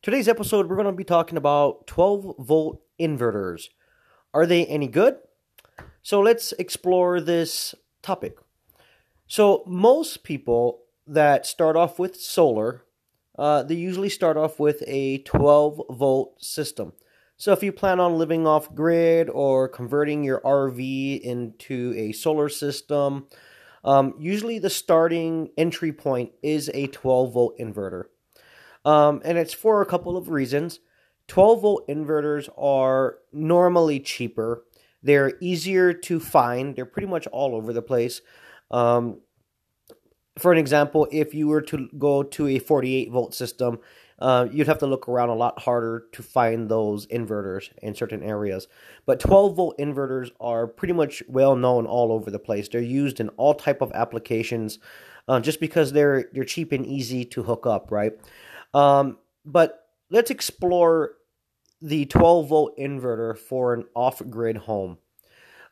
Today's episode, we're going to be talking about 12-volt inverters. Are they any good? So let's explore this topic. So most people that start off with solar, they usually start off with a 12-volt system. So if you plan on living off-grid or converting your RV into a solar system, usually the starting entry point is a 12-volt inverter. And it's for a couple of reasons. 12-volt inverters are normally cheaper. They're easier to find. They're pretty much all over the place. For an example, if you were to go to a 48-volt system, you'd have to look around a lot harder to find those inverters in certain areas. But 12-volt inverters are pretty much well-known all over the place. They're used in all type of applications just because they're cheap and easy to hook up, right? But let's explore the 12-volt inverter for an off-grid home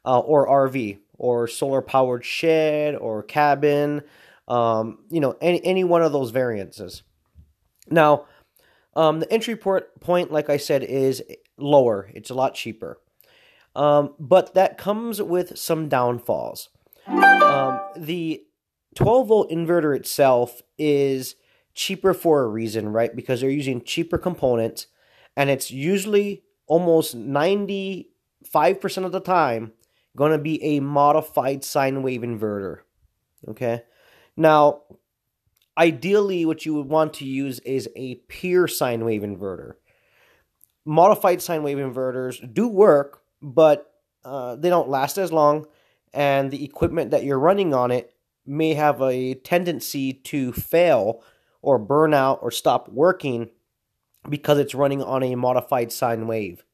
or RV or solar-powered shed or cabin, any one of those variances. Now, the entry point, like I said, is lower. It's a lot cheaper. But that comes with some downfalls. The 12-volt inverter itself is cheaper for a reason, right? Because they're using cheaper components, and it's usually almost 95% of the time going to be a modified sine wave inverter, okay? Now, ideally, what you would want to use is a pure sine wave inverter. Modified sine wave inverters do work, but they don't last as long, and the equipment that you're running on it may have a tendency to fail or burn out or stop working because it's running on a modified sine wave.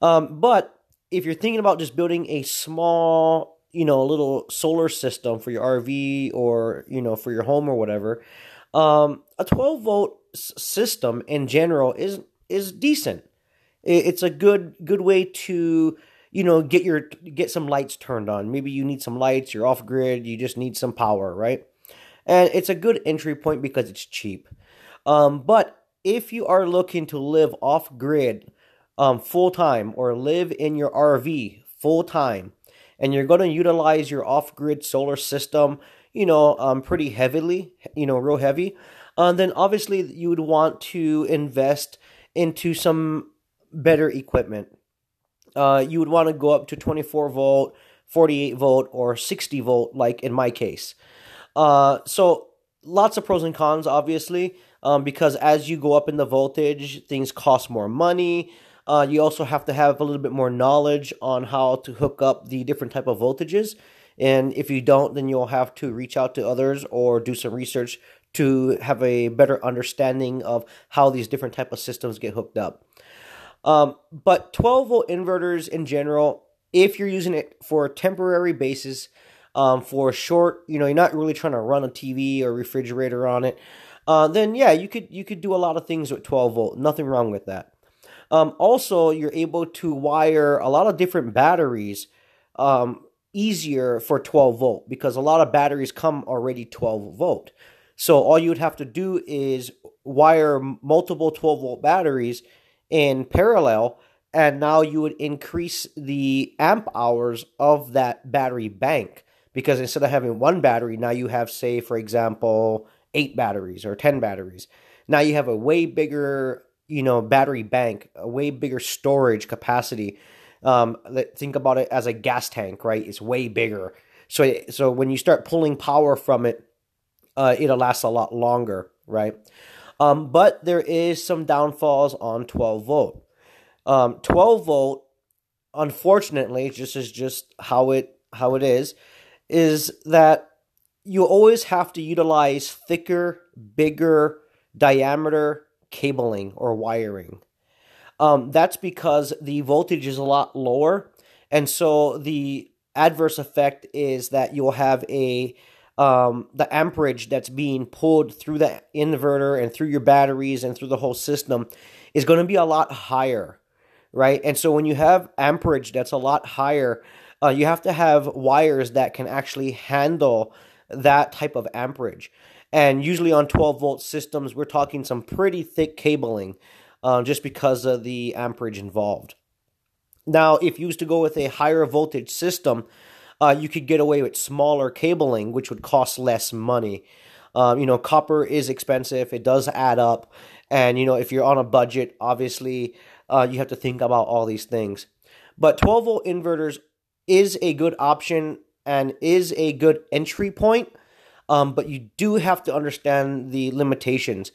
But if you're thinking about just building a small a little solar system for your RV or, for your home or whatever, a 12-volt system in general is decent. It's a good way to, get some lights turned on. Maybe you need some lights, you're off-grid, you just need some power, right? And it's a good entry point because it's cheap. But if you are looking to live off-grid full-time or live in your RV full-time, and you're going to utilize your off-grid solar system, pretty heavily, real heavy, then obviously you would want to invest into some better equipment. You would want to go up to 24-volt, 48-volt, or 60-volt, like in my case. So lots of pros and cons, obviously, because as you go up in the voltage, things cost more money. You also have to have a little bit more knowledge on how to hook up the different type of voltages. And if you don't, then you'll have to reach out to others or do some research to have a better understanding of how these different type of systems get hooked up. But 12-volt inverters in general, if you're using it for a temporary basis, for a short, you're not really trying to run a TV or refrigerator on it, then yeah, you could do a lot of things with 12-volt. Nothing wrong with that. Also, you're able to wire a lot of different batteries easier for 12-volt because a lot of batteries come already 12-volt. So all you would have to do is wire multiple 12-volt batteries in parallel, and now you would increase the amp hours of that battery bank because instead of having one battery, now you have, say, for example, 8 batteries or 10 batteries. Now you have a way bigger battery bank, a way bigger storage capacity. Think about it as a gas tank, right? It's way bigger. So when you start pulling power from it, it'll last a lot longer, right? But there is some downfalls on 12-volt. 12-volt, unfortunately, just is just how it is that you always have to utilize thicker, bigger diameter cabling or wiring. That's because the voltage is a lot lower, and so the adverse effect is that you'll have the amperage that's being pulled through the inverter and through your batteries and through the whole system is going to be a lot higher, right? And so when you have amperage that's a lot higher, you have to have wires that can actually handle that type of amperage. And usually on 12-volt systems, we're talking some pretty thick cabling just because of the amperage involved. Now, if you used to go with a higher voltage system, you could get away with smaller cabling, which would cost less money. You know, copper is expensive. It does add up. And, you know, if you're on a budget, obviously, you have to think about all these things. But 12-volt inverters is a good option and is a good entry point. But you do have to understand the limitations.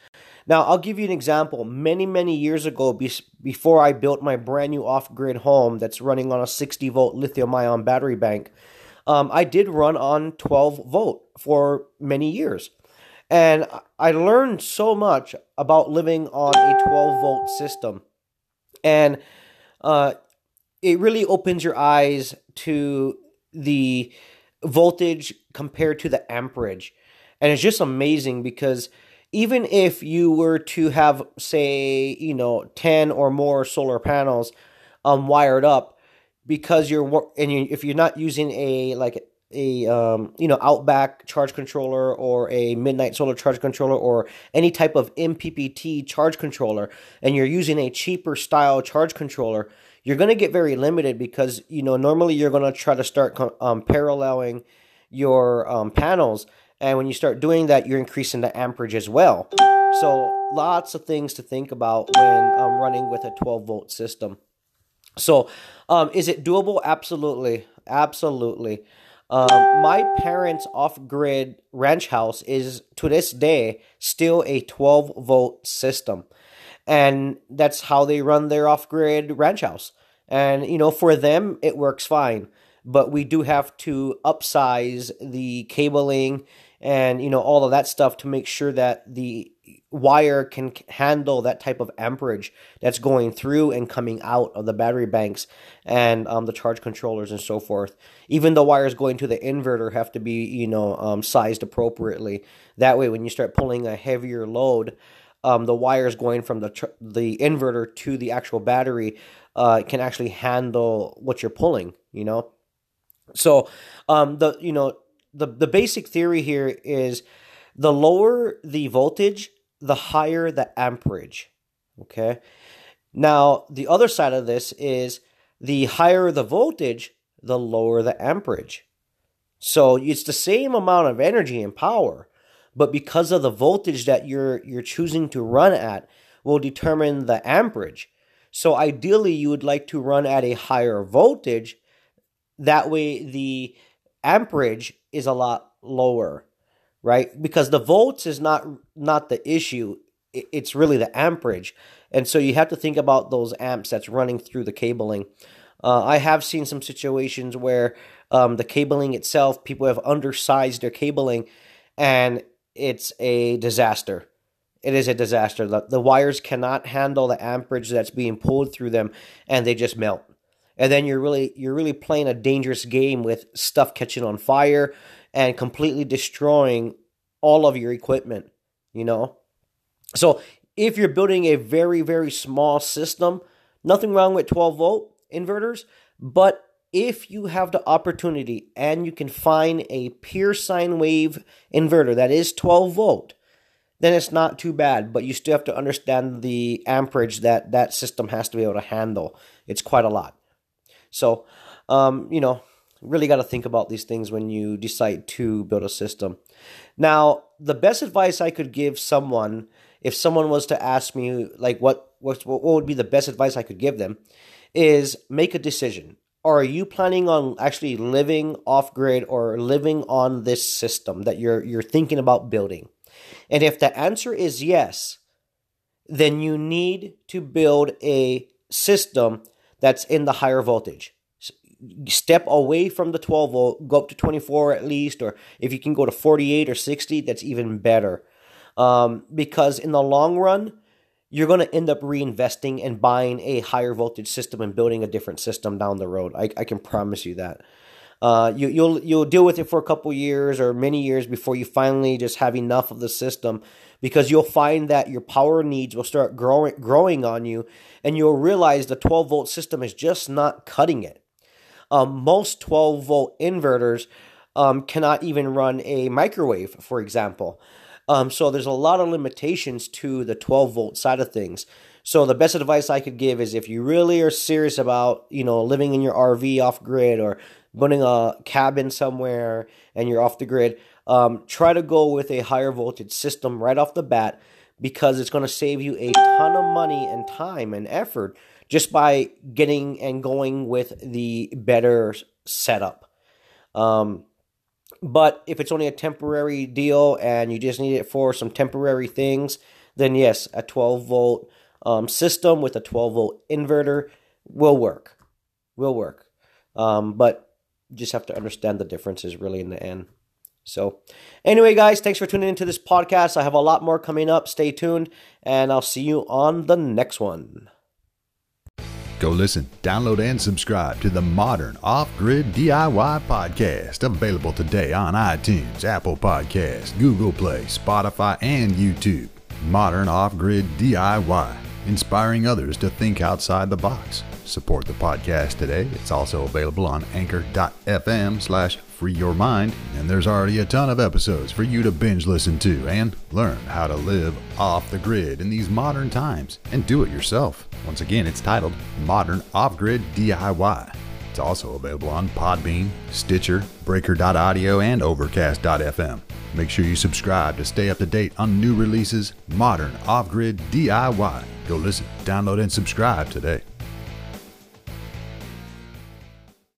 Now, I'll give you an example. Many, many years ago, before I built my brand new off-grid home that's running on a 60-volt lithium-ion battery bank, I did run on 12-volt for many years. And I learned so much about living on a 12-volt system. And it really opens your eyes to the voltage compared to the amperage. And it's just amazing because even if you were to have, say, you know, 10 or more solar panels wired up, because if you're not using a Outback charge controller or a Midnight Solar charge controller or any type of MPPT charge controller, and you're using a cheaper style charge controller, you're going to get very limited because, you know, normally you're going to try to start paralleling your panels. And when you start doing that, you're increasing the amperage as well. So lots of things to think about when running with a 12-volt system. So is it doable? Absolutely. Absolutely. My parents' off-grid ranch house is, to this day, still a 12-volt system. And that's how they run their off-grid ranch house. And, you know, for them, it works fine. But we do have to upsize the cabling and, you know, all of that stuff to make sure that the wire can handle that type of amperage that's going through and coming out of the battery banks and the charge controllers and so forth. Even the wires going to the inverter have to be, you know, sized appropriately. That way, when you start pulling a heavier load, the wires going from the inverter to the actual battery can actually handle what you're pulling, you know. So the basic theory here is the lower the voltage, the higher the amperage, okay? Now, the other side of this is the higher the voltage, the lower the amperage. So it's the same amount of energy and power, but because of the voltage that you're choosing to run at will determine the amperage. So ideally, you would like to run at a higher voltage. That way, the amperage is a lot lower, right? Because the volts is not the issue. It's really the amperage. And so you have to think about those amps that's running through the cabling. I have seen some situations where the cabling itself, people have undersized their cabling, and it's a disaster. It is a disaster. The wires cannot handle the amperage that's being pulled through them, and they just melt. And then you're really playing a dangerous game with stuff catching on fire and completely destroying all of your equipment, you know? So if you're building a very, very small system, nothing wrong with 12-volt inverters, but if you have the opportunity and you can find a pure sine wave inverter that is 12-volt, then it's not too bad, but you still have to understand the amperage that that system has to be able to handle. It's quite a lot. So, you know, really got to think about these things when you decide to build a system. Now, the best advice I could give someone, if someone was to ask me, like, what would be the best advice I could give them, is make a decision. Are you planning on actually living off-grid or living on this system that you're thinking about building? And if the answer is yes, then you need to build a system that's in the higher voltage. Step away from the 12-volt, go up to 24 at least, or if you can go to 48 or 60, that's even better. Because in the long run, you're going to end up reinvesting and buying a higher voltage system and building a different system down the road. I can promise you that. You'll deal with it for a couple years or many years before you finally just have enough of the system, because you'll find that your power needs will start growing on you, and you'll realize the 12-volt system is just not cutting it. Most 12-volt inverters cannot even run a microwave, for example. So there's a lot of limitations to the 12-volt side of things. So the best advice I could give is, if you really are serious about, you know, living in your RV off-grid or building a cabin somewhere and you're off the grid, try to go with a higher voltage system right off the bat, because it's going to save you a ton of money and time and effort just by getting and going with the better setup. But if it's only a temporary deal and you just need it for some temporary things, then yes, a 12-volt system with a 12-volt inverter will work. But you just have to understand the differences really in the end. So anyway, guys, thanks for tuning into this podcast. I have a lot more coming up. Stay tuned, and I'll see you on the next one. Go listen, download, and subscribe to the Modern Off-Grid DIY Podcast, available today on iTunes, Apple Podcasts, Google Play, Spotify, and YouTube. Modern Off-Grid DIY, inspiring others to think outside the box. Support the podcast today. It's also available on anchor.fm/freeyourmind, and there's already a ton of episodes for you to binge listen to and learn how to live off the grid in these modern times and do it yourself. Once again, it's titled Modern Off-Grid DIY. It's also available on Podbean, Stitcher, Breaker.audio, and Overcast.fm. Make sure you subscribe to stay up to date on new releases. Modern Off-Grid DIY. Go listen, download, and subscribe today.